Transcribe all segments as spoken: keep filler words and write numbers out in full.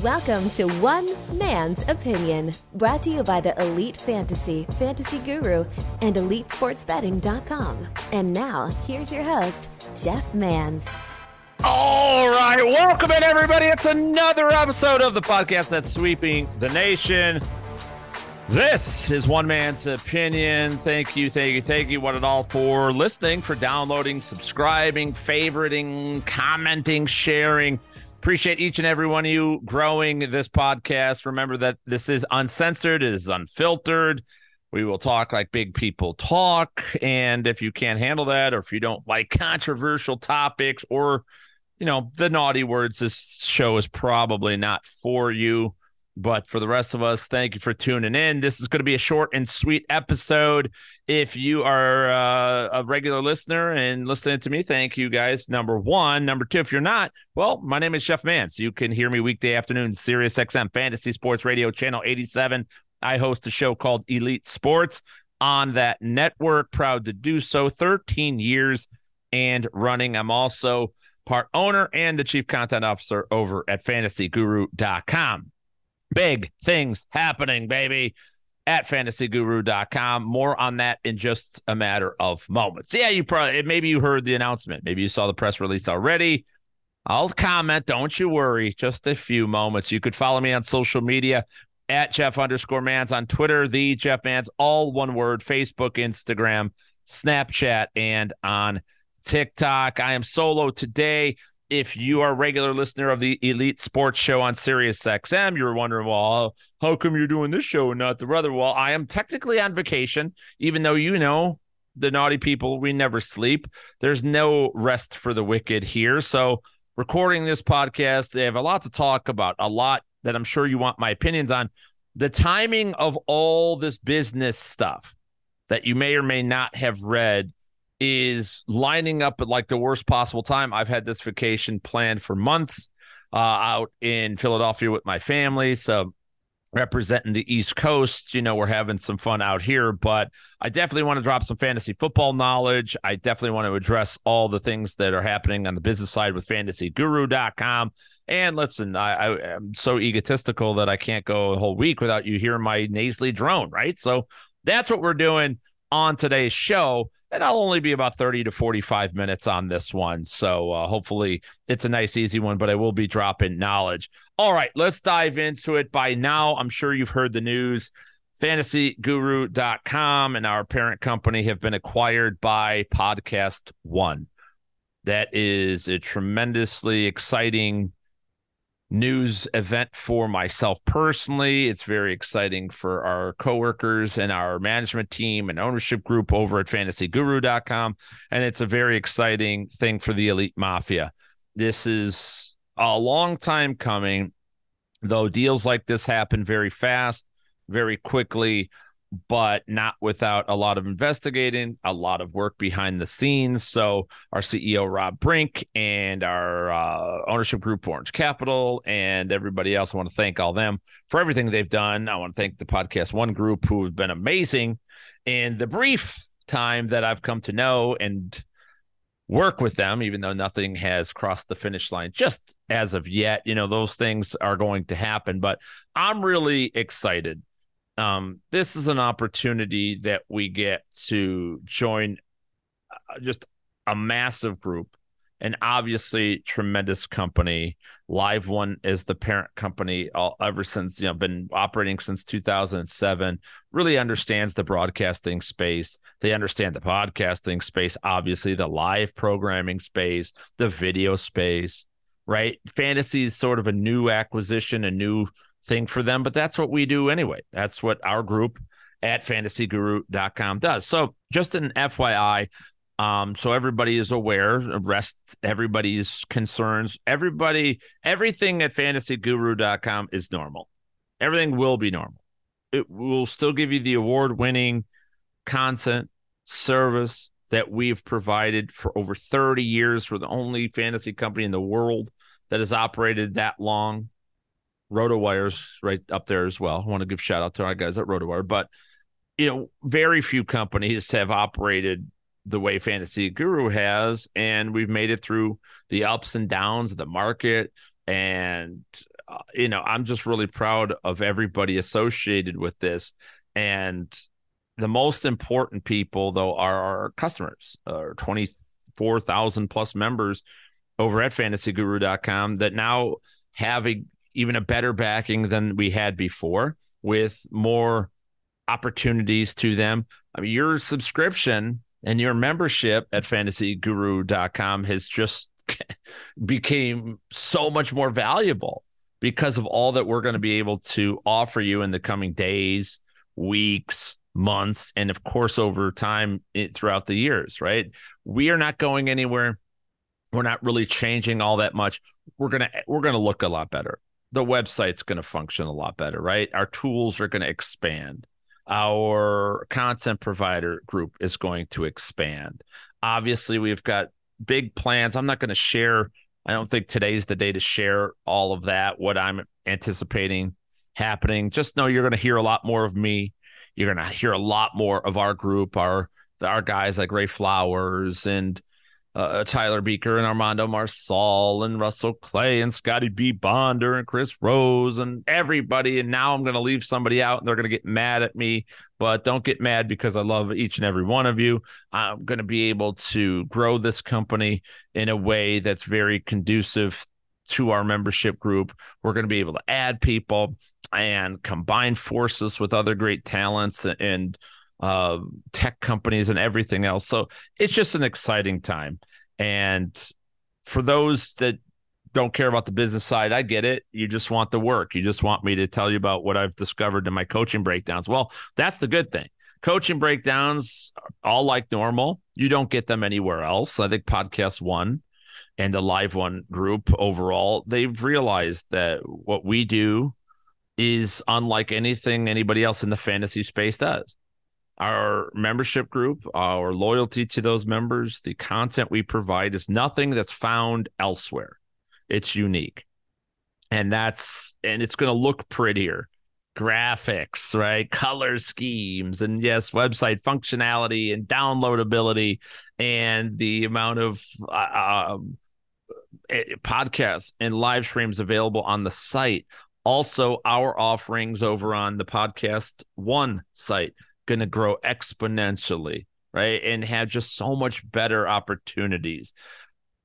Welcome to One Man's Opinion, brought to you by the Elite Fantasy, Fantasy Guru, and Elite Sports Betting dot com. And now, here's your host, Jeff Mans. All right, welcome in, everybody. It's another episode of the podcast that's sweeping the nation. This is One Man's Opinion. Thank you, thank you, thank you, one and all, for listening, for downloading, subscribing, favoriting, commenting, sharing. Appreciate each and every one of you growing this podcast. Remember that this is uncensored, it is unfiltered. We will talk like big people talk. And if you can't handle that, or if you don't like controversial topics, or, you know, the naughty words, this show is probably not for you. But for the rest of us, thank you for tuning in. This is going to be a short and sweet episode. If you are uh, a regular listener and listening to me, thank you guys, number one. Number two, if you're not, well, my name is Jeff Mans. You can hear me weekday afternoons, Sirius X M Fantasy Sports Radio, Channel eighty-seven. I host a show called Elite Sports on that network. Proud to do so, thirteen years and running. I'm also part owner and the chief content officer over at fantasy guru dot com. Big things happening, baby, at fantasy guru dot com. More on that in just a matter of moments. Yeah, you probably, maybe you heard the announcement. Maybe you saw the press release already. I'll comment. Don't you worry. Just a few moments. You could follow me on social media at Jeff underscore Mans on Twitter, the Jeff Mans, all one word, Facebook, Instagram, Snapchat, and on TikTok. I am solo today. If you are a regular listener of the Elite Sports Show on Sirius X M, you're wondering, well, how come you're doing this show and not the other? Well, I am technically on vacation, even though, you know, the naughty people, we never sleep. There's no rest for the wicked here. So recording this podcast, they have a lot to talk about, a lot that I'm sure you want my opinions on. The timing of all this business stuff that you may or may not have read is lining up at like the worst possible time. I've had this vacation planned for months uh, out in Philadelphia with my family. So representing the East Coast, you know, we're having some fun out here, but I definitely want to drop some fantasy football knowledge. I definitely want to address all the things that are happening on the business side with fantasy guru dot com. And listen, I, I, I'm so egotistical that I can't go a whole week without you hearing my nasally drone, right? So that's what we're doing on today's show. And I'll only be about thirty to forty-five minutes on this one. So uh, hopefully it's a nice, easy one, but I will be dropping knowledge. All right, let's dive into it. By now, I'm sure you've heard the news. fantasy guru dot com and our parent company have been acquired by Podcast One. That is a tremendously exciting news event for myself personally. It's very exciting for our coworkers and our management team and ownership group over at fantasy guru dot com. And it's a very exciting thing for the Elite Mafia. This is a long time coming, though deals like this happen very fast, very quickly, but not without a lot of investigating, a lot of work behind the scenes. So our C E O, Rob Brink, and our uh, ownership group, Orange Capital, and everybody else, I want to thank all them for everything they've done. I want to thank the Podcast One group, who have been amazing in the brief time that I've come to know and work with them, even though nothing has crossed the finish line just as of yet. You know, those things are going to happen, but I'm really excited. Um, this is an opportunity that we get to join just a massive group and obviously tremendous company. Live One is the parent company all, ever since, you know, been operating since two thousand seven, really understands the broadcasting space. They understand the podcasting space, obviously the live programming space, the video space, right? Fantasy is sort of a new acquisition, a new thing for them, but that's what we do anyway. That's what our group at fantasy guru dot com does. So just an F Y I, um, so everybody is aware, rest everybody's concerns, everybody, everything at fantasy guru dot com is normal. Everything will be normal. It will still give you the award-winning content service that we've provided for over thirty years. We're the only fantasy company in the world that has operated that long. RotoWire's right up there as well. I want to give shout out to our guys at RotoWire, but you know, very few companies have operated the way Fantasy Guru has, and we've made it through the ups and downs of the market. And, uh, you know, I'm just really proud of everybody associated with this. And the most important people, though, are our customers, our twenty-four thousand plus members over at fantasy guru dot com that now have a, even a better backing than we had before, with more opportunities to them. I mean, your subscription and your membership at fantasy guru dot com has just became so much more valuable because of all that we're going to be able to offer you in the coming days, weeks, months, and of course, over time it, throughout the years, right? We are not going anywhere. We're not really changing all that much. We're going to, we're going to look a lot better. The website's going to function a lot better, right? Our tools are going to expand. Our content provider group is going to expand. Obviously, we've got big plans. I'm not going to share. I don't think today's the day to share all of that, what I'm anticipating happening. Just know you're going to hear a lot more of me. You're going to hear a lot more of our group, our, our guys like Ray Flowers and Uh, Tyler Beaker and Armando Marsal and Russell Clay and Scotty B. Bonder and Chris Rose and everybody. And now I'm going to leave somebody out and they're going to get mad at me, but don't get mad because I love each and every one of you. I'm going to be able to grow this company in a way that's very conducive to our membership group. We're going to be able to add people and combine forces with other great talents and, and uh, tech companies and everything else. So it's just an exciting time. And for those that don't care about the business side, I get it. You just want the work. You just want me to tell you about what I've discovered in my coaching breakdowns. Well, that's the good thing. Coaching breakdowns, all like normal. You don't get them anywhere else. I think Podcast One and the Live One group overall, they've realized that what we do is unlike anything anybody else in the fantasy space does. Our membership group, our loyalty to those members, the content we provide is nothing that's found elsewhere. It's unique. And that's, and it's going to look prettier. Graphics, right? Color schemes, and yes, website functionality and downloadability, and the amount of uh, um, podcasts and live streams available on the site. Also, our offerings over on the Podcast One site. Going to grow exponentially, right? And have just so much better opportunities.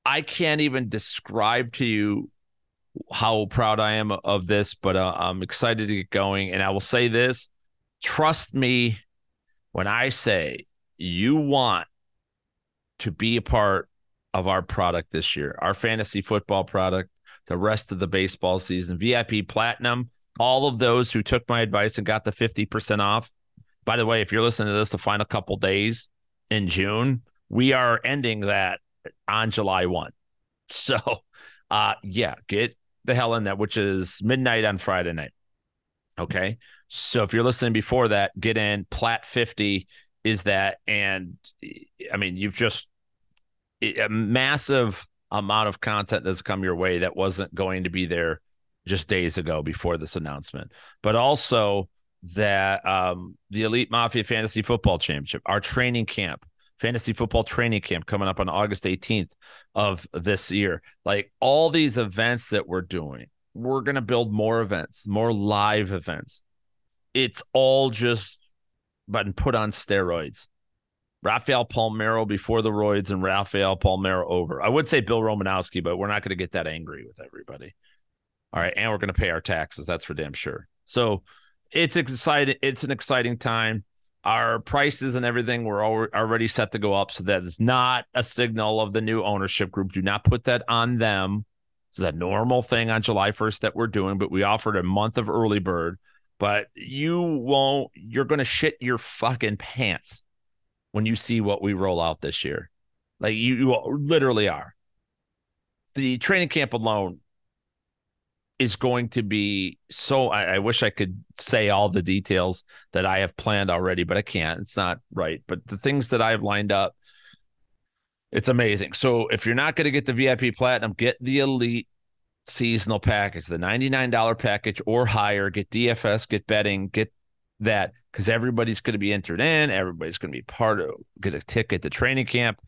I can't even describe to you how proud I am of this, but uh, I'm excited to get going. And I will say this, trust me when I say you want to be a part of our product this year, our fantasy football product, the rest of the baseball season, V I P Platinum, all of those who took my advice and got the fifty percent off. By the way, if you're listening to this the final couple days in June, we are ending that on July first. So, uh, yeah, get the hell in that, which is midnight on Friday night. Okay? So if you're listening before that, get in. Plat fifty is that. And, I mean, you've just a massive amount of content that's come your way that wasn't going to be there just days ago before this announcement. But also, that um, the Elite Mafia Fantasy Football Championship, our training camp, fantasy football training camp coming up on August eighteenth of this year. Like all these events that we're doing, we're going to build more events, more live events. It's all just been put on steroids. Rafael Palmeiro before the roids and Rafael Palmeiro over. I would say Bill Romanowski, but we're not going to get that angry with everybody. All right. And we're going to pay our taxes. That's for damn sure. So, It's exciting. It's an exciting time. Our prices and everything were already set to go up. So that is not a signal of the new ownership group. Do not put that on them. It's a normal thing on July first that we're doing, but we offered a month of early bird, but you won't, you're going to shit your fucking pants when you see what we roll out this year. Like you, you literally are. The training camp alone is going to be so, I, I wish I could say all the details that I have planned already, but I can't. It's not right. But the things that I've lined up, it's amazing. So if you're not going to get the V I P Platinum, get the Elite Seasonal Package, the ninety-nine dollars package or higher. Get D F S, get betting, get that because everybody's going to be entered in, everybody's going to be part of, get a ticket to training camp,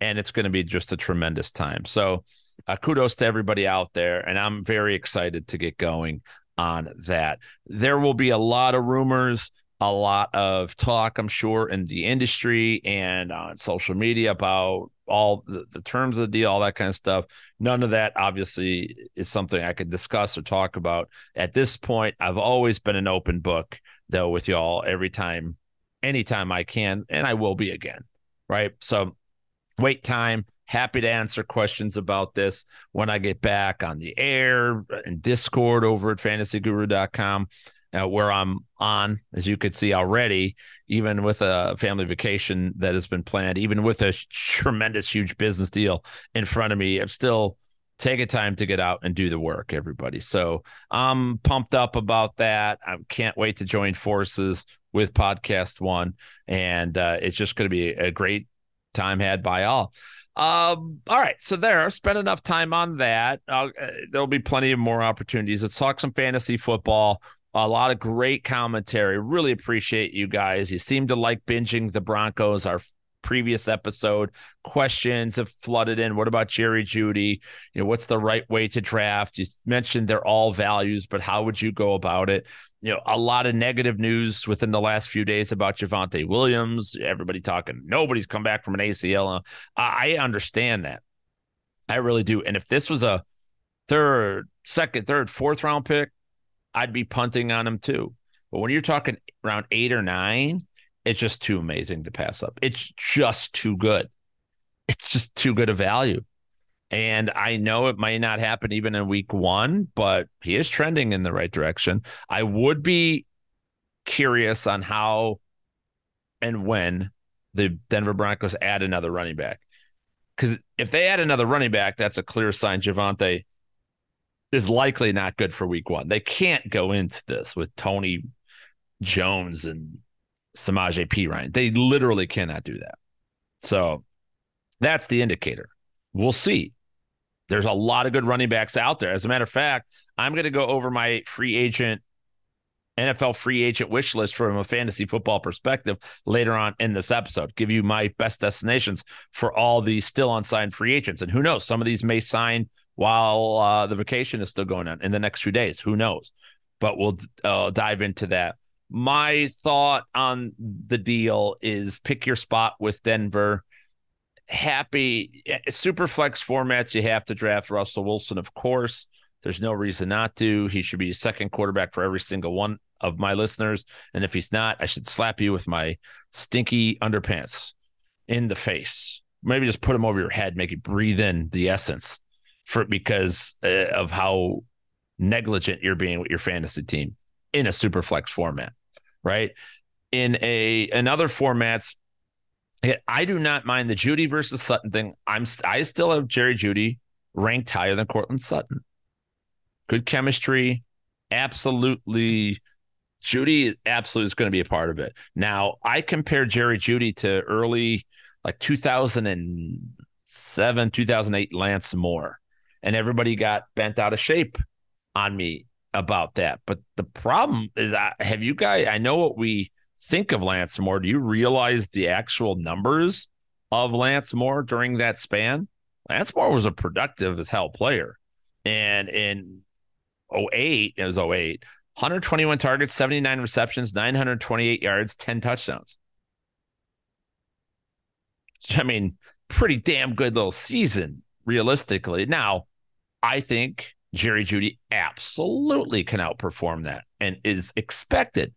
and it's going to be just a tremendous time. So uh, kudos to everybody out there, and I'm very excited to get going on that. There will be a lot of rumors, a lot of talk, I'm sure, in the industry and on social media about all the, the terms of the deal, all that kind of stuff. None of that, obviously, is something I could discuss or talk about at this point. I've always been an open book, though, with y'all every time, anytime I can, and I will be again, right? So wait time. Happy to answer questions about this when I get back on the air and Discord over at fantasy guru dot com, uh, where I'm on, as you could see already, even with a family vacation that has been planned, even with a tremendous, huge business deal in front of me, I'm still taking time to get out and do the work, everybody. So I'm pumped up about that. I can't wait to join forces with Podcast One, and uh, it's just going to be a great time had by all. Um, all right. So there, I've spent enough time on that. Uh, there'll be plenty of more opportunities. Let's talk some fantasy football. A lot of great commentary. Really appreciate you guys. You seem to like binging the Broncos. Our previous episode questions have flooded in. What about Jerry Jeudy? You know, what's the right way to draft? You mentioned they're all values, but how would you go about it? You know, a lot of negative news within the last few days about Javonte Williams. Everybody talking, nobody's come back from an A C L. I understand that. I really do. And if this was a third, second, third, fourth round pick, I'd be punting on him too. But when you're talking round eight or nine, it's just too amazing to pass up. It's just too good. It's just too good a value. And I know it may not happen even in week one, but he is trending in the right direction. I would be curious on how and when the Denver Broncos add another running back. Because if they add another running back, that's a clear sign Javonte is likely not good for week one. They can't go into this with Tony Jones and Samaje Perine. They literally cannot do that. So that's the indicator. We'll see. There's a lot of good running backs out there. As a matter of fact, I'm going to go over my free agent, N F L free agent wish list from a fantasy football perspective later on in this episode. Give you my best destinations for all the still unsigned free agents. And who knows? Some of these may sign while uh, the vacation is still going on in the next few days. Who knows? But we'll uh, dive into that. My thought on the deal is pick your spot with Denver. Happy super flex formats. You have to draft Russell Wilson, of course. There's no reason not to. He should be a second quarterback for every single one of my listeners. And if he's not, I should slap you with my stinky underpants in the face. Maybe just put him over your head, make it breathe in the essence for because uh, of how negligent you're being with your fantasy team in a super flex format, right? In a in other formats. I do not mind the Jeudy versus Sutton thing. I'm I still have Jerry Jeudy ranked higher than Cortland Sutton. Good chemistry. Absolutely. Jeudy absolutely is going to be a part of it. Now, I compare Jerry Jeudy to early, like two thousand seven, two thousand eight Lance Moore. And everybody got bent out of shape on me about that. But the problem is, I, have you guys, I know what we think of Lance Moore. Do you realize the actual numbers of Lance Moore during that span? Lance Moore was a productive as hell player. And in oh eight, it was oh eight, one hundred twenty-one targets, seventy-nine receptions, nine hundred twenty-eight yards, ten touchdowns. I mean, pretty damn good little season, realistically. Now, I think Jerry Jeudy absolutely can outperform that and is expected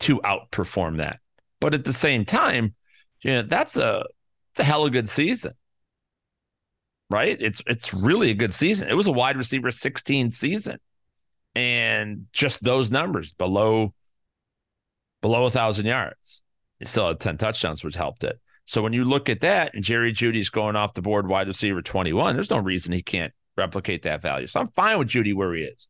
to outperform that. But at the same time, you know, that's a it's a hell of a good season, right? It's it's really a good season. It was a wide receiver sixteen season. And just those numbers, below below one thousand yards. He still had ten touchdowns, which helped it. So when you look at that, and Jerry Judy's going off the board wide receiver twenty-one, there's no reason he can't replicate that value. So I'm fine with Jeudy where he is.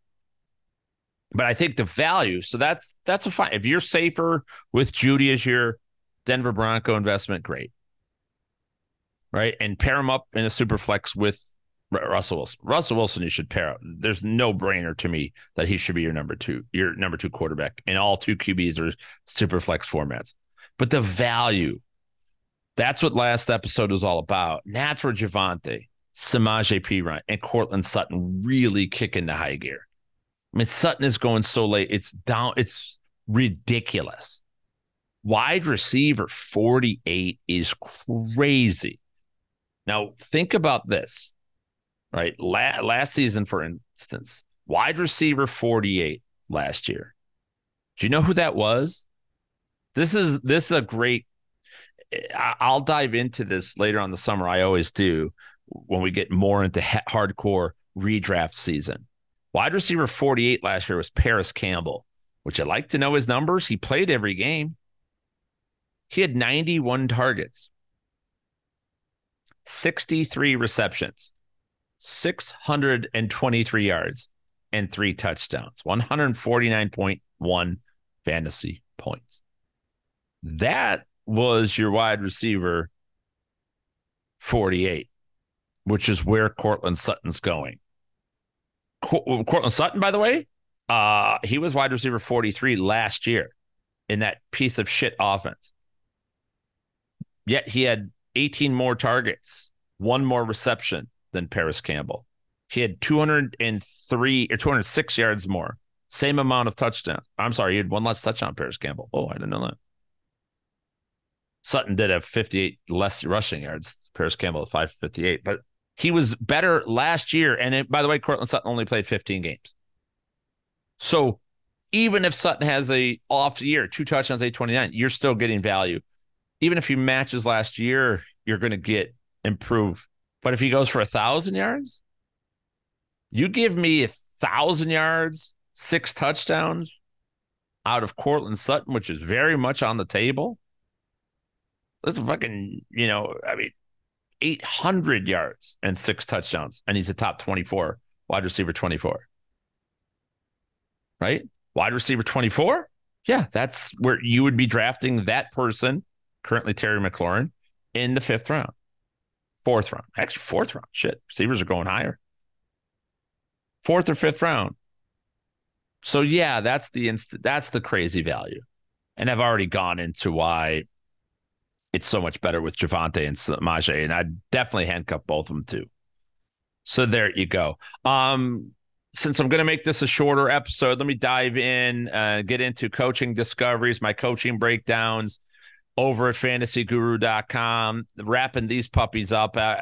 But I think the value, so that's that's a fine. If you're safer with Jeudy as your Denver Bronco investment, great. Right? And pair him up in a super flex with Russell Wilson. Russell Wilson, you should pair up. There's no brainer to me that he should be your number two, your number two quarterback in all two Q Bs or super flex formats. But the value, that's what last episode was all about. And that's where Javonte, Samaje Perine, and Cortland Sutton really kick into high gear. I mean, Sutton is going so late. It's down. It's ridiculous. Wide receiver forty-eight is crazy. Now, think about this. Right. La- last season, for instance, wide receiver forty-eight last year. Do you know who that was? This is this is a great. I- I'll dive into this later on the summer. I always do when we get more into ha- hardcore redraft season. Wide receiver forty-eight last year was Paris Campbell. Would you like to know his numbers? He played every game. He had ninety-one targets, sixty-three receptions, six hundred twenty-three yards, and three touchdowns, one forty-nine point one fantasy points. That was your wide receiver forty-eight, which is where Cortland Sutton's going. Cort- Cortland Sutton, by the way, uh, he was wide receiver forty-three last year in that piece of shit offense. Yet he had eighteen more targets, one more reception than Paris Campbell. He had two hundred three or two hundred six yards more, same amount of touchdown. I'm sorry, he had one less touchdown, Paris Campbell. Oh, I didn't know that. Sutton did have fifty-eight less rushing yards. Paris Campbell at five fifty-eight, but he was better last year. And it, by the way, Cortland Sutton only played fifteen games. So even if Sutton has a off year, two touchdowns, eight twenty-nine, you're still getting value. Even if he matches last year, you're going to get improved. But if he goes for a thousand yards, you give me a thousand yards, six touchdowns out of Cortland Sutton, which is very much on the table. That's fucking, you know, I mean, eight hundred yards and six touchdowns. And he's a top twenty-four, wide receiver twenty-four. Right? Wide receiver twenty-four? Yeah, that's where you would be drafting that person, currently Terry McLaurin, in the fifth round. Fourth round. Actually, fourth round. Shit. Receivers are going higher. Fourth or fifth round. So, yeah, that's the inst- that's the crazy value. And I've already gone into why it's so much better with Javonte and Samaje, and I'd definitely handcuff both of them, too. So there you go. Um, since I'm going to make this a shorter episode, let me dive in, uh, get into coaching discoveries, my coaching breakdowns, over at fantasy guru dot com, wrapping these puppies up. Uh,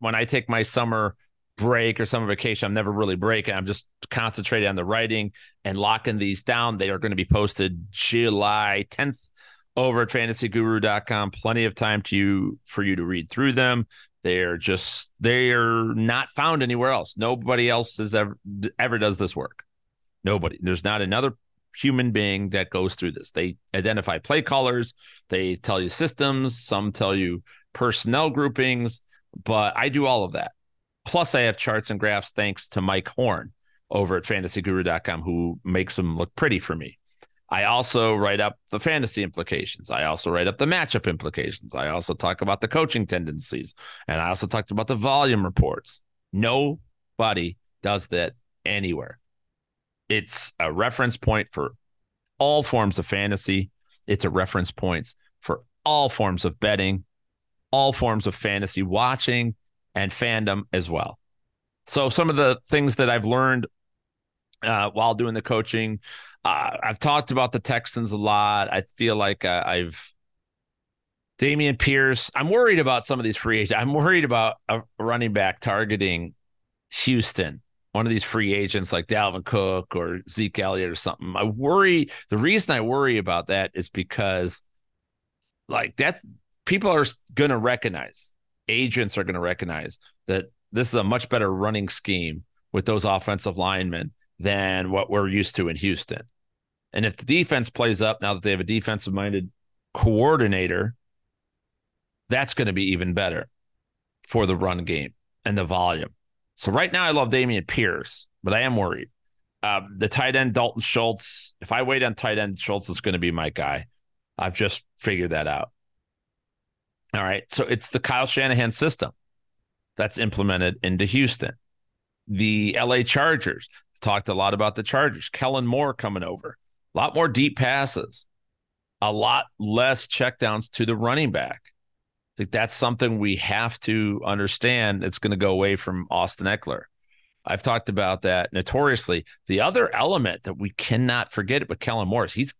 when I take my summer break or summer vacation, I'm never really breaking. I'm just concentrating on the writing and locking these down. They are going to be posted July tenth over at fantasy guru dot com. Plenty of time to you for you to read through them. They're just, they're not found anywhere else. Nobody else has ever, ever does this work. Nobody. There's not another human being that goes through this. They identify play callers. They tell you systems. Some tell you personnel groupings, but I do all of that. Plus I have charts and graphs, thanks to Mike Horn over at fantasy guru dot com, who makes them look pretty for me. I also write up the fantasy implications. I also write up the matchup implications. I also talk about the coaching tendencies. And I also talked about the volume reports. Nobody does that anywhere. It's a reference point for all forms of fantasy. It's a reference points for all forms of betting, all forms of fantasy watching, and fandom as well. So some of the things that I've learned uh, while doing the coaching, uh, I've talked about the Texans a lot. I feel like uh, I've Dameon Pierce. I'm worried about some of these free agents. I'm worried about a running back targeting Houston. One of these free agents like Dalvin Cook or Zeke Elliott or something. I worry. The reason I worry about that is because like that's people are going to recognize, agents are going to recognize that this is a much better running scheme with those offensive linemen than what we're used to in Houston. And if the defense plays up now that they have a defensive minded coordinator, that's going to be even better for the run game and the volume. So right now I love Dameon Pierce, but I am worried. Uh, the tight end, Dalton Schultz, if I wait on tight end, Schultz is going to be my guy. I've just figured that out. All right, so it's the Kyle Shanahan system. that's implemented into Houston. The L A Chargers, talked a lot about the Chargers. Kellen Moore coming over. A lot more deep passes. A lot less checkdowns to the running back. I think that's something we have to understand. It's going to go away from Austin Eckler. I've talked about that notoriously. The other element that we cannot forget with Kellen Moore is he's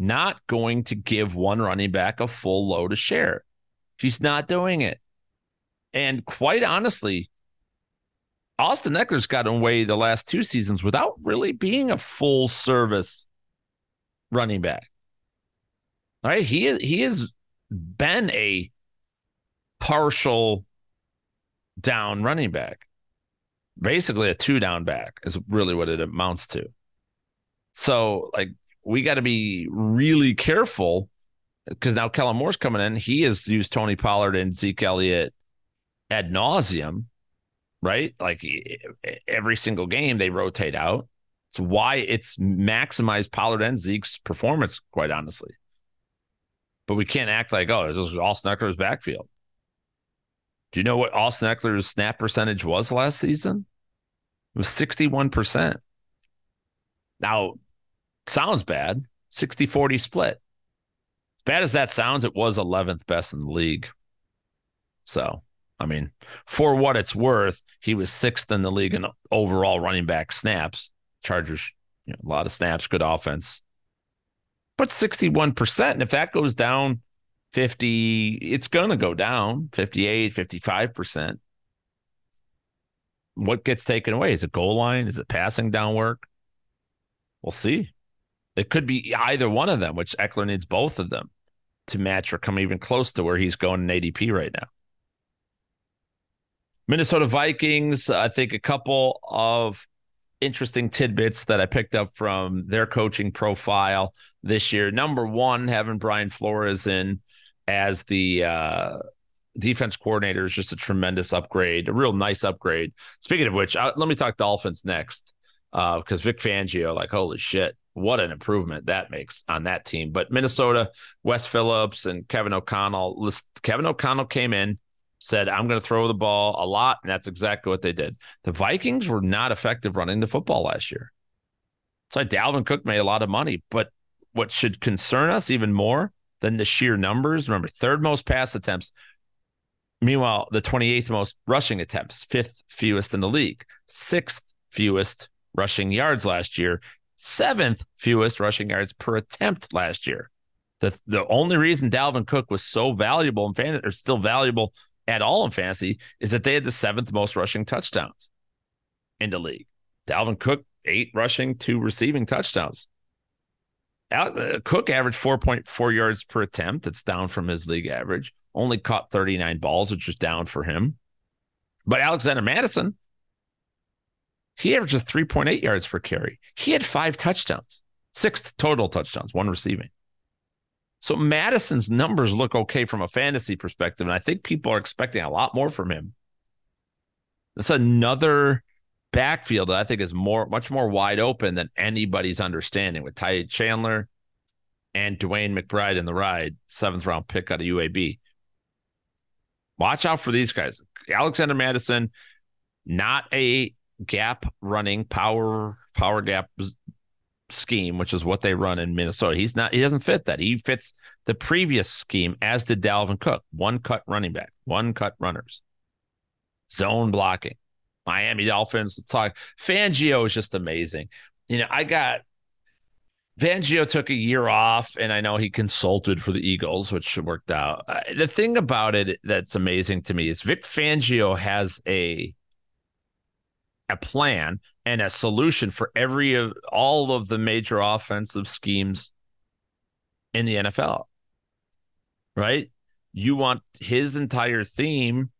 not going to give one running back a full load of share. He's not doing it. And quite honestly, Austin Eckler's gotten away the last two seasons without really being a full-service running back. All right, he is, he has been a partial down running back. Basically a two-down back is really what it amounts to. So, like, we got to be really careful because now Kellen Moore's coming in. He has used Tony Pollard and Zeke Elliott ad nauseum, right? Like, every single game they rotate out. It's why it's maximized Pollard and Zeke's performance, quite honestly. But we can't act like, oh, this is Austin Eckler's backfield. Do you know what Austin Eckler's snap percentage was last season? It was sixty-one percent. Now, sounds bad. sixty forty split. As bad as that sounds, it was eleventh best in the league. So, I mean, for what it's worth, he was sixth in the league in overall running back snaps. Chargers, you know, a lot of snaps, good offense. But sixty-one percent, and if that goes down fifty, it's going to go down fifty-eight, fifty-five percent. What gets taken away? Is it goal line? Is it passing down work? We'll see. It could be either one of them, which Eckler needs both of them to match or come even close to where he's going in A D P right now. Minnesota Vikings, I think a couple of interesting tidbits that I picked up from their coaching profile this year. Number one, having Brian Flores in as the uh, defense coordinator is just a tremendous upgrade, a real nice upgrade. Speaking of which, I, let me talk Dolphins next because uh, Vic Fangio, like, holy shit, what an improvement that makes on that team. But Minnesota, Wes Phillips and Kevin O'Connell. List, Kevin O'Connell came in, said, I'm going to throw the ball a lot, and that's exactly what they did. The Vikings were not effective running the football last year. So Dalvin Cook made a lot of money, but what should concern us even more than the sheer numbers, remember, third most pass attempts. Meanwhile, the twenty-eighth most rushing attempts, fifth fewest in the league, sixth fewest rushing yards last year, seventh fewest rushing yards per attempt last year. The, the only reason Dalvin Cook was so valuable in fantasy, or still valuable at all in fantasy, is that they had the seventh most rushing touchdowns in the league. Dalvin Cook, eight rushing, two receiving touchdowns. Cook averaged four point four yards per attempt. It's down from his league average. Only caught thirty-nine balls, which is down for him. But Alexander Madison, he averages three point eight yards per carry. He had five touchdowns, six total touchdowns, one receiving. So Madison's numbers look okay from a fantasy perspective, and I think people are expecting a lot more from him. That's another backfield that I think is more, much more wide open than anybody's understanding with Ty Chandler and Dwayne McBride in the ride, seventh round pick out of U A B. Watch out for these guys. Alexander Madison, not a gap running power, power gap scheme, which is what they run in Minnesota. He's not, he doesn't fit that. He fits the previous scheme, as did Dalvin Cook. One cut running back, one cut runners, zone blocking. Miami Dolphins, let's talk. Fangio is just amazing. You know, I got Fangio took a year off, and I know he consulted for the Eagles, which worked out. The thing about it that's amazing to me is Vic Fangio has a a plan and a solution for every of all of the major offensive schemes in the N F L. Right? You want his entire theme.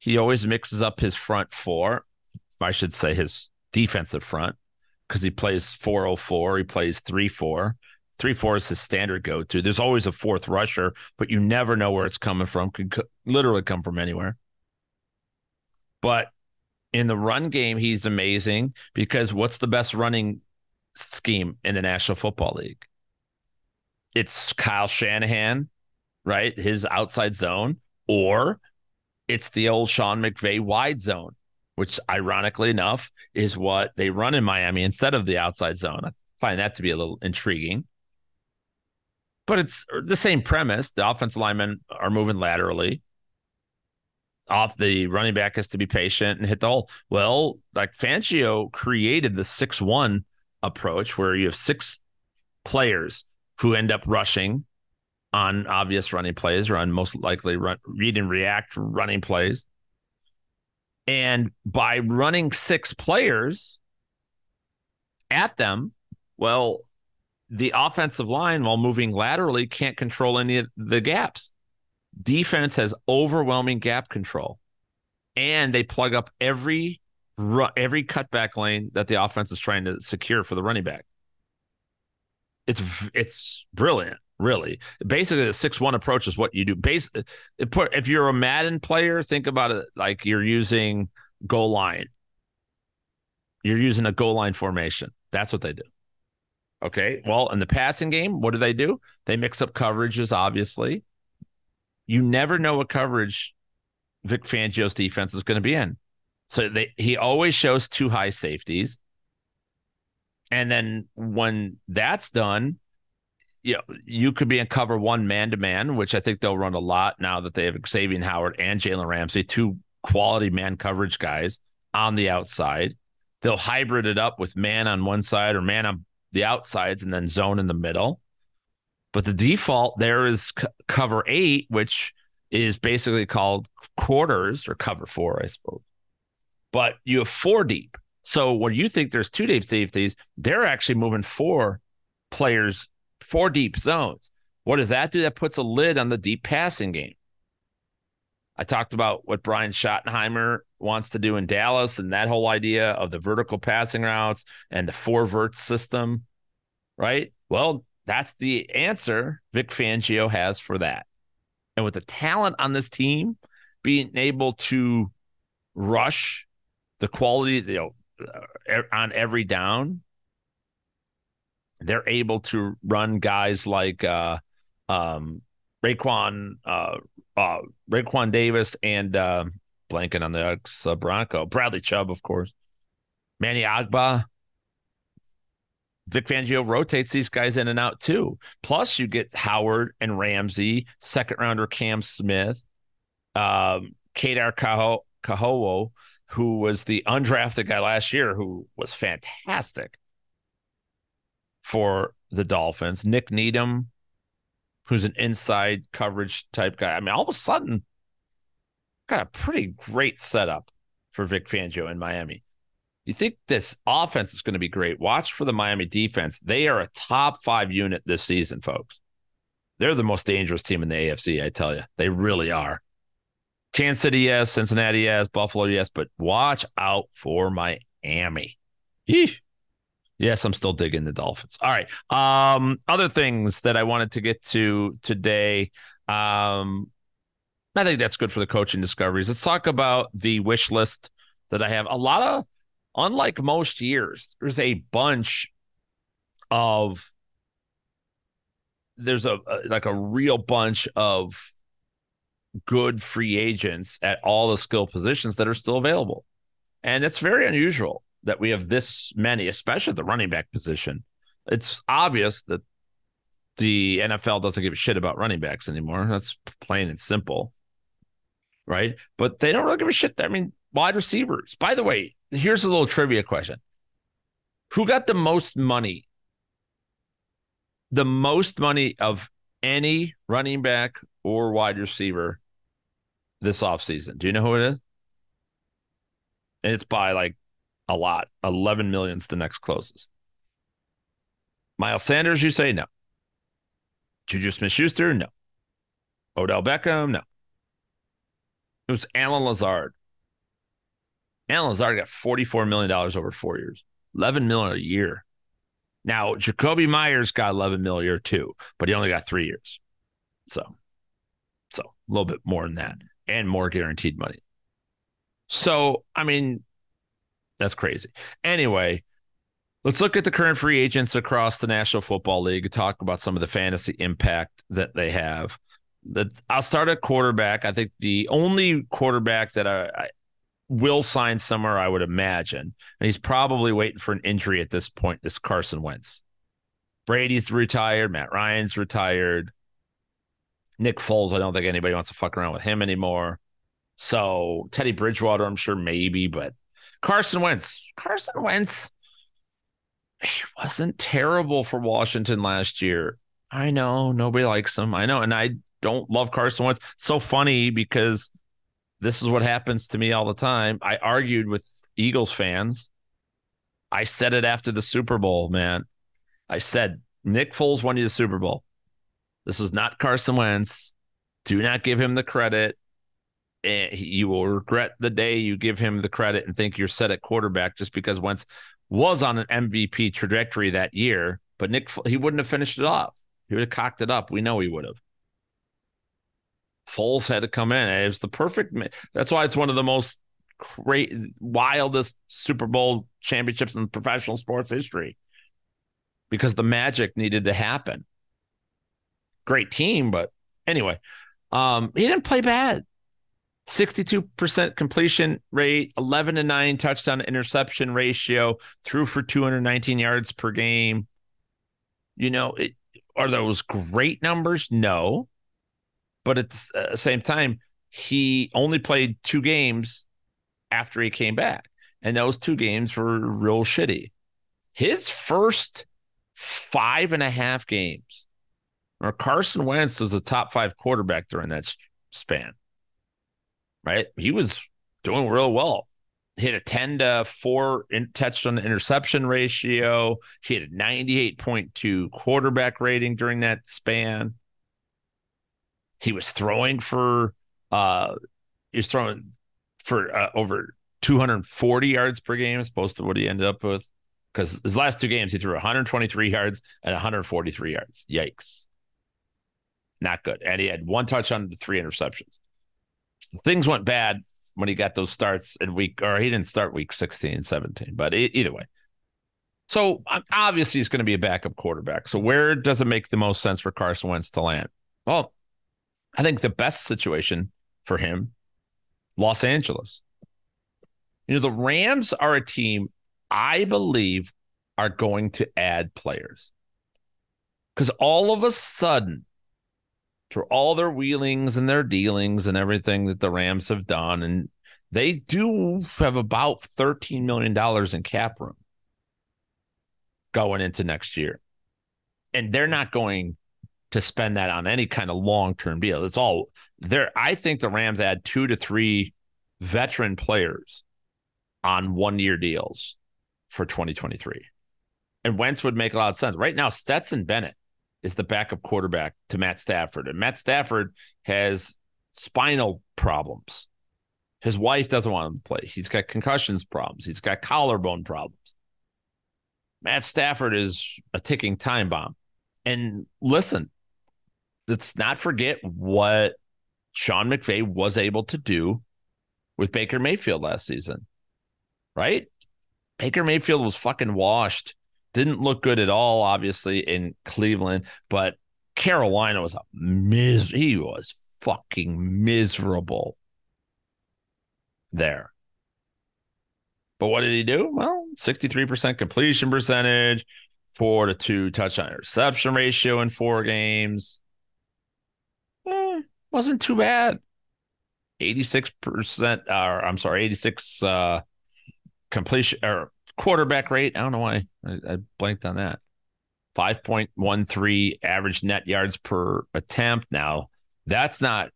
He always mixes up his front four. I should say his defensive front, because he plays four oh four, he plays three four. three four is his standard go-to. There's always a fourth rusher, but you never know where it's coming from. Could co- literally come from anywhere. But in the run game, he's amazing, because what's the best running scheme in the National Football League? It's Kyle Shanahan, right? His outside zone, or it's the old Sean McVay wide zone, which ironically enough is what they run in Miami instead of the outside zone. I find that to be a little intriguing. But it's the same premise. The offensive linemen are moving laterally. Off the running back is to be patient and hit the hole. Well, like Fangio created the six one approach where you have six players who end up rushing on obvious running plays or on most likely run, read and react running plays. And by running six players at them, well, the offensive line, while moving laterally, can't control any of the gaps. Defense has overwhelming gap control, and they plug up every every cutback lane that the offense is trying to secure for the running back. It's it's brilliant, really. Basically, the six one approach is what you do. Base, it put, if you're a Madden player, think about it like you're using goal line. You're using a goal line formation. That's what they do. Okay, well, in the passing game, what do they do? They mix up coverages, obviously. You never know what coverage Vic Fangio's defense is going to be in. So they, he always shows two high safeties. And then when that's done, you know, you could be in cover one man-to-man, which I think they'll run a lot now that they have Xavier Howard and Jalen Ramsey, two quality man coverage guys on the outside. They'll hybrid it up with man on one side or man on the outsides and then zone in the middle. But the default there is c- cover eight, which is basically called quarters or cover four, I suppose. But you have four deep. So when you think there's two deep safeties, they're actually moving four players, four deep zones. What does that do? That puts a lid on the deep passing game. I talked about what Brian Schottenheimer wants to do in Dallas and that whole idea of the vertical passing routes and the four vert system, right? Well, that's the answer Vic Fangio has for that. And with the talent on this team, being able to rush the quality, you know, on every down, they're able to run guys like uh, um, Raekwon, uh, uh, Raekwon Davis and uh, blanking on the uh, Bronco, Bradley Chubb, of course, Manny Agba. Vic Fangio rotates these guys in and out too. Plus, you get Howard and Ramsey, second rounder Cam Smith, um, Kedar Kaho- Kahowo, who was the undrafted guy last year, who was fantastic for the Dolphins. Nick Needham, who's an inside coverage type guy. I mean, all of a sudden, got a pretty great setup for Vic Fangio in Miami. You think this offense is going to be great. Watch for the Miami defense. They are a top five unit this season, folks. They're the most dangerous team in the A F C, I tell you. They really are. Kansas City, yes. Cincinnati, yes. Buffalo, yes. But watch out for Miami. Yeesh. Yes, I'm still digging the Dolphins. All right. Um, other things that I wanted to get to today. Um, I think that's good for the coaching discoveries. Let's talk about the wish list that I have. A lot of Unlike most years, there's a bunch of there's a like a real bunch of good free agents at all the skill positions that are still available. And it's very unusual that we have this many, especially at the running back position. It's obvious that the N F L doesn't give a shit about running backs anymore. That's plain and simple, right? But they don't really give a shit. I mean, wide receivers. By the way, here's a little trivia question. Who got the most money? The most money of any running back or wide receiver this offseason. Do you know who it is? And it's by like a lot. eleven million is the next closest. Miles Sanders, you say no. Juju Smith-Schuster, no. Odell Beckham, no. It was Allen Lazard. Allen Lazard got forty-four million dollars over four years, eleven million dollars a year. Now, Jacoby Myers got eleven million dollars a year too, but he only got three years. So, so a little bit more than that and more guaranteed money. So, I mean, that's crazy. Anyway, let's look at the current free agents across the National Football League and talk about some of the fantasy impact that they have. I'll start at quarterback. I think the only quarterback that I, I will sign somewhere, I would imagine, and he's probably waiting for an injury at this point, is Carson Wentz. Brady's retired. Matt Ryan's retired. Nick Foles, I don't think anybody wants to fuck around with him anymore. So Teddy Bridgewater, I'm sure maybe, but Carson Wentz. Carson Wentz, he wasn't terrible for Washington last year. I know nobody likes him. I know. And I don't love Carson Wentz. It's so funny because this is what happens to me all the time. I argued with Eagles fans. I said it after the Super Bowl, man. I said, Nick Foles won you the Super Bowl. This is not Carson Wentz. Do not give him the credit. You will regret the day you give him the credit and think you're set at quarterback just because Wentz was on an M V P trajectory that year, but Nick, he wouldn't have finished it off. He would have cocked it up. We know he would have. Foles had to come in. It was the perfect. That's why it's one of the most great, wildest Super Bowl championships in professional sports history, because the magic needed to happen. Great team, but anyway, um, he didn't play bad. sixty-two percent completion rate, eleven to nine touchdown interception ratio, threw for two hundred nineteen yards per game. You know, it, are those great numbers? No. But at the uh, same time, he only played two games after he came back, and those two games were real shitty. His first five and a half games, or Carson Wentz was a top five quarterback during that span. Right, he was doing real well. He had a ten to four in touchdown interception ratio. He had a ninety-eight point two quarterback rating during that span. He was throwing for uh, he was throwing for uh, over two hundred forty yards per game, as opposed to what he ended up with. Because his last two games, he threw one hundred twenty-three yards and one hundred forty-three yards. Yikes, not good. And he had one touchdown to three interceptions. Things went bad when he got those starts in week, or he didn't start week sixteen and seventeen, but it, either way. So obviously he's going to be a backup quarterback. So where does it make the most sense for Carson Wentz to land? Well, I think the best situation for him, Los Angeles. You know, the Rams are a team I believe are going to add players, because all of a sudden, through all their wheelings and their dealings and everything that the Rams have done, and they do have about thirteen million dollars in cap room going into next year. And they're not going to spend that on any kind of long-term deal. It's all there. I think the Rams add two to three veteran players on one-year deals for twenty twenty-three. And Wentz would make a lot of sense. Right now, Stetson Bennett is the backup quarterback to Matt Stafford. And Matt Stafford has spinal problems. His wife doesn't want him to play. He's got concussions problems. He's got collarbone problems. Matt Stafford is a ticking time bomb. And listen, let's not forget what Sean McVay was able to do with Baker Mayfield last season, right? Baker Mayfield was fucking washed. Didn't look good at all, obviously, in Cleveland, but Carolina was a mis- he was fucking miserable there. But what did he do? Well, sixty-three percent completion percentage, four to two touchdown interception ratio in four games. Eh, wasn't too bad. eighty-six percent, or I'm sorry, eighty-six uh, completion or quarterback rate. I don't know why I, I blanked on that. five point one three average net yards per attempt. Now, that's not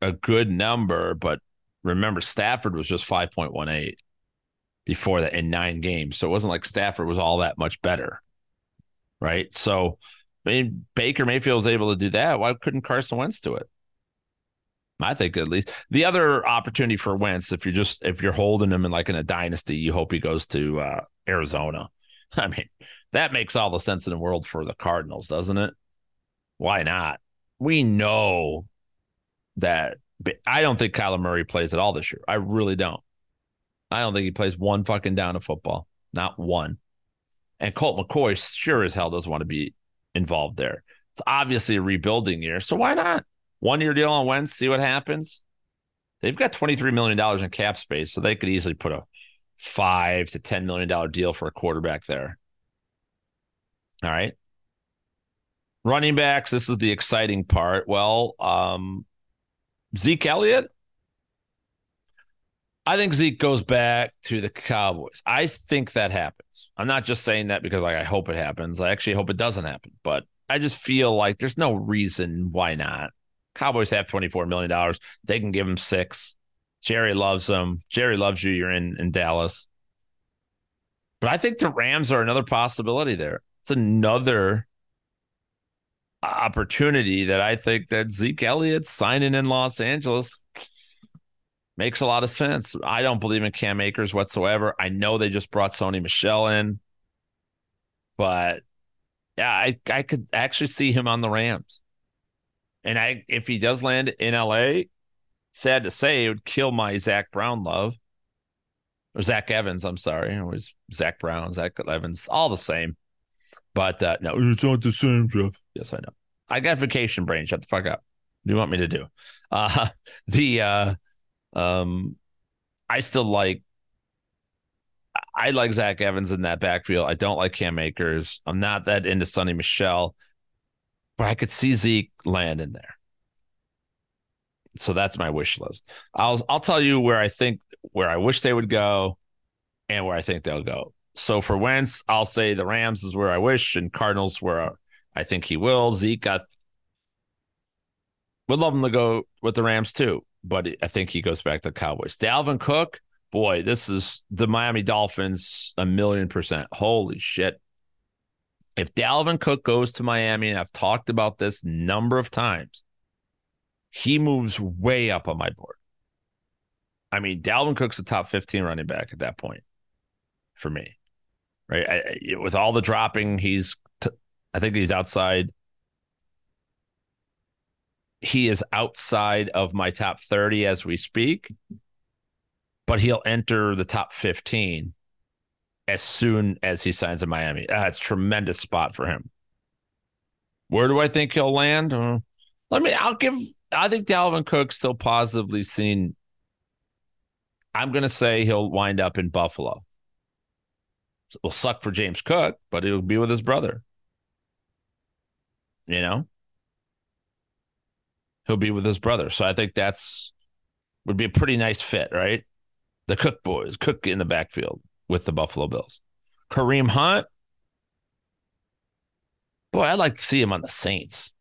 a good number, but remember, Stafford was just five point one eight before that in nine games. So it wasn't like Stafford was all that much better, right? So I mean, Baker Mayfield was able to do that. Why couldn't Carson Wentz do it? I think at least the other opportunity for Wentz, if you're just if you're holding him in like in a dynasty, you hope he goes to uh, Arizona. I mean, that makes all the sense in the world for the Cardinals, doesn't it? Why not? We know that. I don't think Kyler Murray plays at all this year. I really don't. I don't think he plays one fucking down of football, not one. And Colt McCoy sure as hell doesn't want to be involved there. It's obviously a rebuilding year, so why not? One-year deal on Wentz, see what happens. They've got twenty-three million dollars in cap space, so they could easily put a five to ten million dollars deal for a quarterback there. All right. Running backs, this is the exciting part. Well, um, Zeke Elliott, I think Zeke goes back to the Cowboys. I think that happens. I'm not just saying that because like I hope it happens. I actually hope it doesn't happen, but I just feel like there's no reason why not. Cowboys have twenty-four million dollars. They can give him six. Jerry loves them. Jerry loves you. You're in, in Dallas. But I think the Rams are another possibility there. It's another opportunity that I think that Zeke Elliott signing in Los Angeles makes a lot of sense. I don't believe in Cam Akers whatsoever. I know they just brought Sony Michel in, but yeah, I, I could actually see him on the Rams. And I, if he does land in L A, sad to say, it would kill my Zach Brown love. Or Zach Evans, I'm sorry. It was Zach Brown, Zach Evans, all the same. But uh, no, it's not the same, Jeff. Yes, I know. I got vacation brain. Shut the fuck up. What do you want me to do? Uh, the uh, um, I still like, I like Zach Evans in that backfield. I don't like Cam Akers. I'm not that into Sony Michel, but I could see Zeke land in there. So that's my wish list. I'll I'll tell you where I think where I wish they would go and where I think they'll go. So for Wentz, I'll say the Rams is where I wish and Cardinals where I think he will. Zeke, I would love him to go with the Rams too, but I think he goes back to the Cowboys. Dalvin Cook, boy, this is the Miami Dolphins a million percent. Holy shit. If Dalvin Cook goes to Miami, and I've talked about this number of times, he moves way up on my board. I mean, Dalvin Cook's a top fifteen running back at that point for me, right? I, I, with all the dropping, he's, t- I think he's outside. He is outside of my top thirty as we speak, but he'll enter the top fifteen as soon as he signs in Miami. That's ah, a tremendous spot for him. Where do I think he'll land? Uh, let me, I'll give... I think Dalvin Cook's still positively seen. I'm going to say he'll wind up in Buffalo. It'll suck for James Cook, but he'll be with his brother. You know? He'll be with his brother. So I think that's would be a pretty nice fit, right? The Cook boys, Cook in the backfield with the Buffalo Bills. Kareem Hunt. Boy, I'd like to see him on the Saints.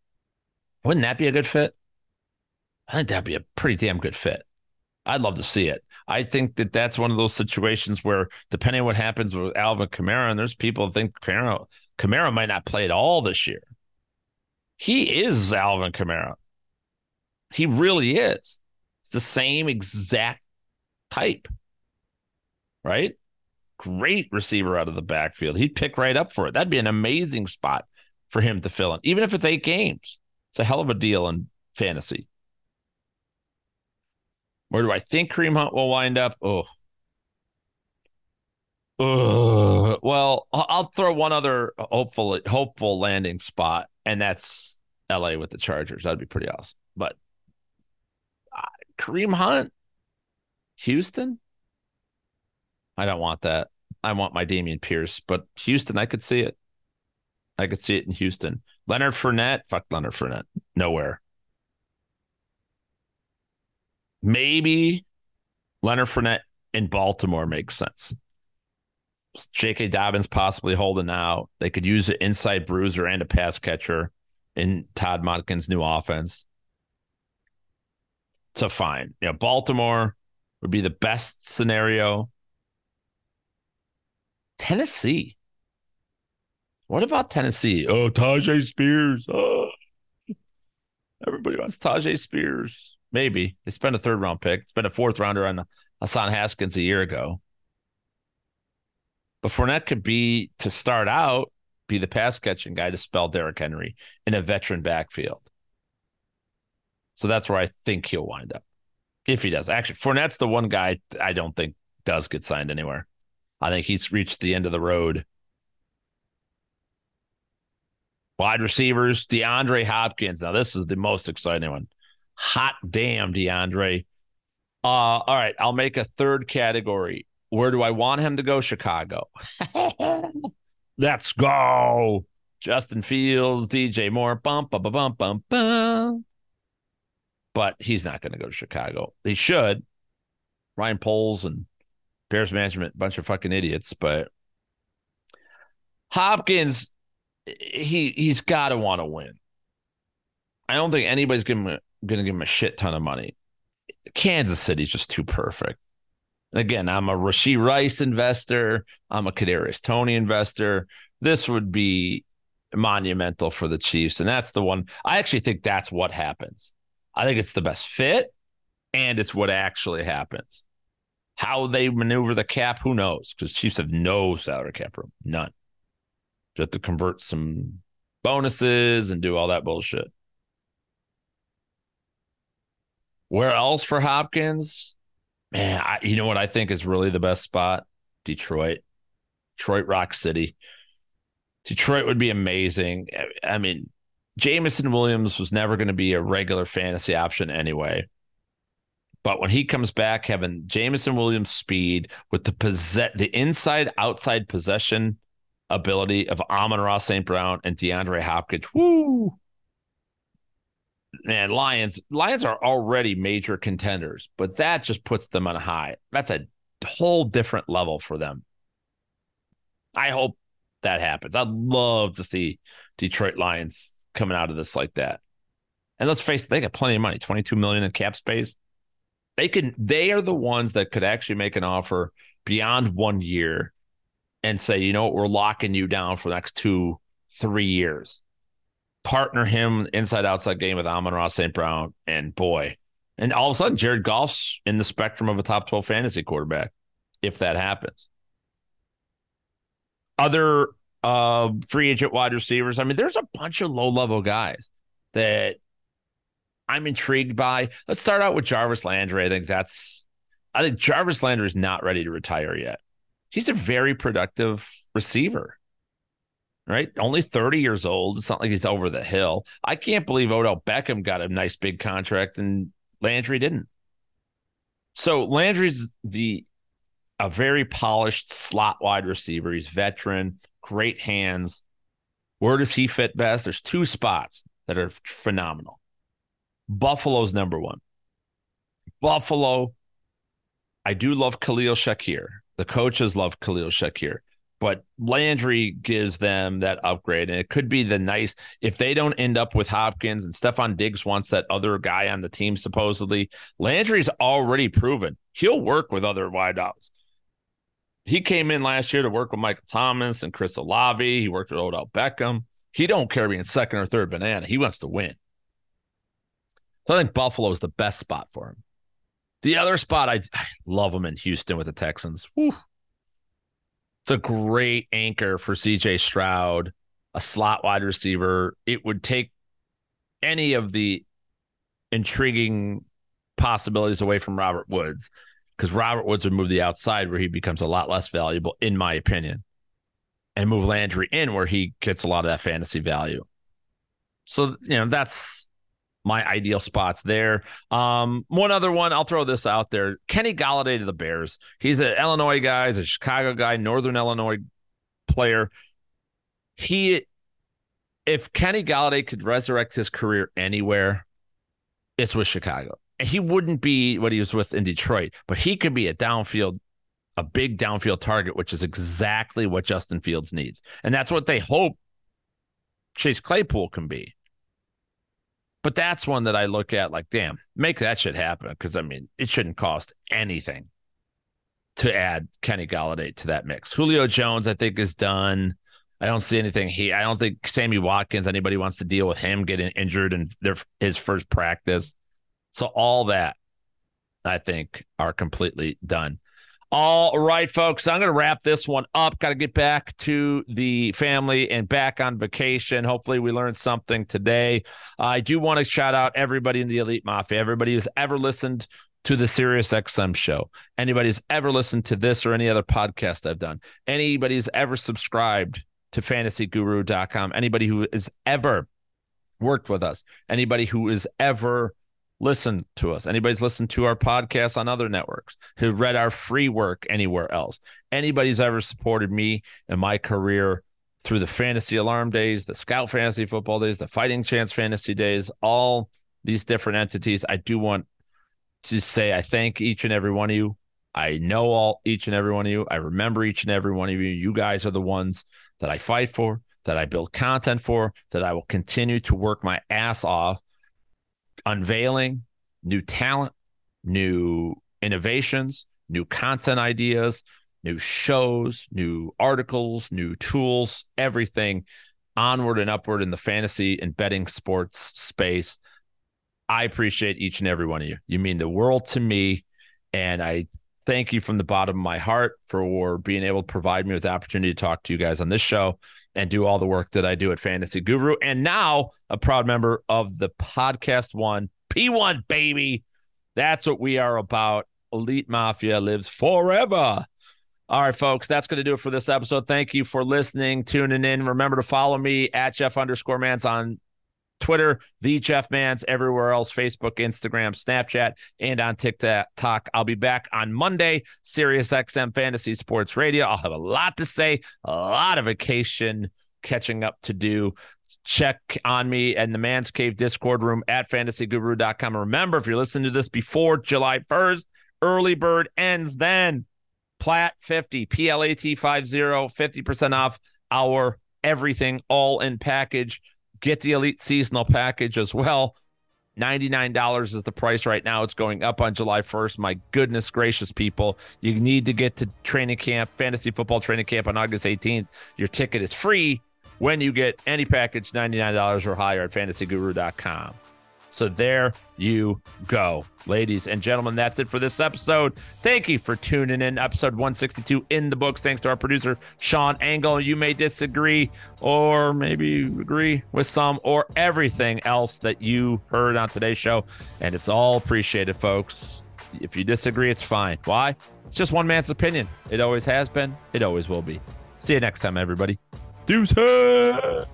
Wouldn't that be a good fit? I think that'd be a pretty damn good fit. I'd love to see it. I think that that's one of those situations where, depending on what happens with Alvin Kamara, and there's people who think Kamara, Kamara might not play at all this year. He is Alvin Kamara. He really is. It's the same exact type, right? Great receiver out of the backfield. He'd pick right up for it. That'd be an amazing spot for him to fill in, even if it's eight games. It's a hell of a deal in fantasy. Where do I think Kareem Hunt will wind up? Oh, Ugh. Well, I'll throw one other hopeful, hopeful landing spot, and that's L A with the Chargers. That'd be pretty awesome. But uh, Kareem Hunt, Houston? I don't want that. I want my Damian Pierce, but Houston, I could see it. I could see it in Houston. Leonard Fournette? Fuck Leonard Fournette. Nowhere. Maybe Leonard Fournette in Baltimore makes sense. J K. Dobbins possibly holding out. They could use an inside bruiser and a pass catcher in Todd Monken's new offense. So fine. You know, Baltimore would be the best scenario. Tennessee. What about Tennessee? Oh, Tajay Spears. Oh. Everybody wants Tajay Spears. Maybe. They spent a third-round pick. It's been a fourth-rounder on Hassan Haskins a year ago. But Fournette could be, to start out, be the pass-catching guy to spell Derrick Henry in a veteran backfield. So that's where I think he'll wind up, if he does. Actually, Fournette's the one guy I don't think does get signed anywhere. I think he's reached the end of the road. Wide receivers, DeAndre Hopkins. Now, this is the most exciting one. Hot damn, DeAndre. Uh, all right, I'll make a third category. Where do I want him to go? Chicago. Let's go. Justin Fields, D J Moore, bump, bump, bump, bump, bump. But he's not going to go to Chicago. He should. Ryan Poles and Bears management, bunch of fucking idiots. But Hopkins, he, he's got to want to win. I don't think anybody's going to give him a shit ton of money. Kansas City's just too perfect. And again, I'm a Rashee Rice investor. I'm a Kadarius Toney investor. This would be monumental for the Chiefs. And that's the one. I actually think that's what happens. I think it's the best fit, and it's what actually happens. How they maneuver the cap, who knows? Because Chiefs have no salary cap room. None. You have to convert some bonuses and do all that bullshit. Where else for Hopkins? Man, I, you know what I think is really the best spot? Detroit. Detroit Rock City. Detroit would be amazing. I mean, Jameson Williams was never going to be a regular fantasy option anyway. But when he comes back, having Jameson Williams' speed with the possess- the inside-outside possession ability of Amon-Ra Saint Brown and DeAndre Hopkins, woo! Man, Lions, Lions are already major contenders, but that just puts them on high. That's a whole different level for them. I hope that happens. I'd love to see Detroit Lions coming out of this like that. And let's face it, they got plenty of money, twenty-two million dollars in cap space. They can. They are the ones that could actually make an offer beyond one year and say, you know what, we're locking you down for the next two, three years. Partner him inside-outside game with Amon-Ra Saint Brown, and boy. And all of a sudden, Jared Goff's in the spectrum of a top twelve fantasy quarterback, if that happens. Other uh, free agent wide receivers, I mean, there's a bunch of low-level guys that I'm intrigued by. Let's start out with Jarvis Landry. I think that's – I think Jarvis Landry is not ready to retire yet. He's a very productive receiver. Right? Only thirty years old. It's not like he's over the hill. I can't believe Odell Beckham got a nice big contract and Landry didn't. So Landry's the a very polished slot wide receiver. He's veteran, great hands. Where does he fit best? There's two spots that are phenomenal. Buffalo's number one. Buffalo, I do love Khalil Shakir. The coaches love Khalil Shakir. But Landry gives them that upgrade, and it could be the nice if they don't end up with Hopkins and Stephon Diggs wants that other guy on the team. Supposedly, Landry's already proven he'll work with other wideouts. He came in last year to work with Michael Thomas and Chris Olave. He worked with Odell Beckham. He don't care being second or third banana. He wants to win. So I think Buffalo is the best spot for him. The other spot, I, I love him in Houston with the Texans. Woo. It's a great anchor for C J Stroud, a slot wide receiver. It would take any of the intriguing possibilities away from Robert Woods, because Robert Woods would move the outside where he becomes a lot less valuable, in my opinion, and move Landry in where he gets a lot of that fantasy value. So, you know, that's my ideal spots there. Um, one other one, I'll throw this out there. Kenny Golladay to the Bears. He's an Illinois guy. He's a Chicago guy, Northern Illinois player. He, if Kenny Golladay could resurrect his career anywhere, it's with Chicago. And he wouldn't be what he was with in Detroit, but he could be a downfield, a big downfield target, which is exactly what Justin Fields needs. And that's what they hope Chase Claypool can be. But that's one that I look at like, damn, make that shit happen. Because, I mean, it shouldn't cost anything to add Kenny Golladay to that mix. Julio Jones, I think, is done. I don't see anything. He, I don't think Sammy Watkins, anybody wants to deal with him getting injured in their, his first practice. So all that, I think, are completely done. All right, folks, I'm going to wrap this one up. Got to get back to the family and back on vacation. Hopefully we learned something today. I do want to shout out everybody in the Elite Mafia, everybody who's ever listened to the Sirius X M show, anybody who's ever listened to this or any other podcast I've done, anybody who's ever subscribed to fantasy guru dot com, anybody who has ever worked with us, anybody who has ever listen to us, anybody's listened to our podcast on other networks, who read our free work anywhere else, anybody's ever supported me and my career through the Fantasy Alarm days, the Scout Fantasy Football days, the Fighting Chance Fantasy days, all these different entities. I do want to say I thank each and every one of you. I know all each and every one of you. I remember each and every one of you. You guys are the ones that I fight for, that I build content for, that I will continue to work my ass off unveiling new talent, new innovations, new content ideas, new shows, new articles, new tools, everything onward and upward in the fantasy and betting sports space. I appreciate each and every one of you. You mean the world to me, and I thank you from the bottom of my heart for being able to provide me with the opportunity to talk to you guys on this show and do all the work that I do at Fantasy Guru, and now a proud member of the Podcast One, P one, baby. That's what we are about. Elite Mafia lives forever. All right, folks, that's going to do it for this episode. Thank you for listening, tuning in. Remember to follow me at Jeff underscore Mans on Twitter, the Jeff Mans, everywhere else, Facebook, Instagram, Snapchat, and on TikTok. I'll be back on Monday, Sirius X M Fantasy Sports Radio. I'll have a lot to say, a lot of vacation catching up to do. Check on me and the Mans Cave Discord room at fantasy guru dot com. Remember, if you're listening to this before July first, early bird ends then. Plat fifty, P L A T fifty, fifty percent off our everything, all in package. Get the Elite Seasonal Package as well. ninety-nine dollars is the price right now. It's going up on July first. My goodness gracious, people. You need to get to training camp, fantasy football training camp on August eighteenth. Your ticket is free when you get any package, ninety-nine dollars or higher at fantasy guru dot com. So there you go. Ladies and gentlemen, that's it for this episode. Thank you for tuning in. Episode one sixty-two in the books. Thanks to our producer, Sean Angle. You may disagree or maybe agree with some or everything else that you heard on today's show. And it's all appreciated, folks. If you disagree, it's fine. Why? It's just one man's opinion. It always has been. It always will be. See you next time, everybody. Deuces.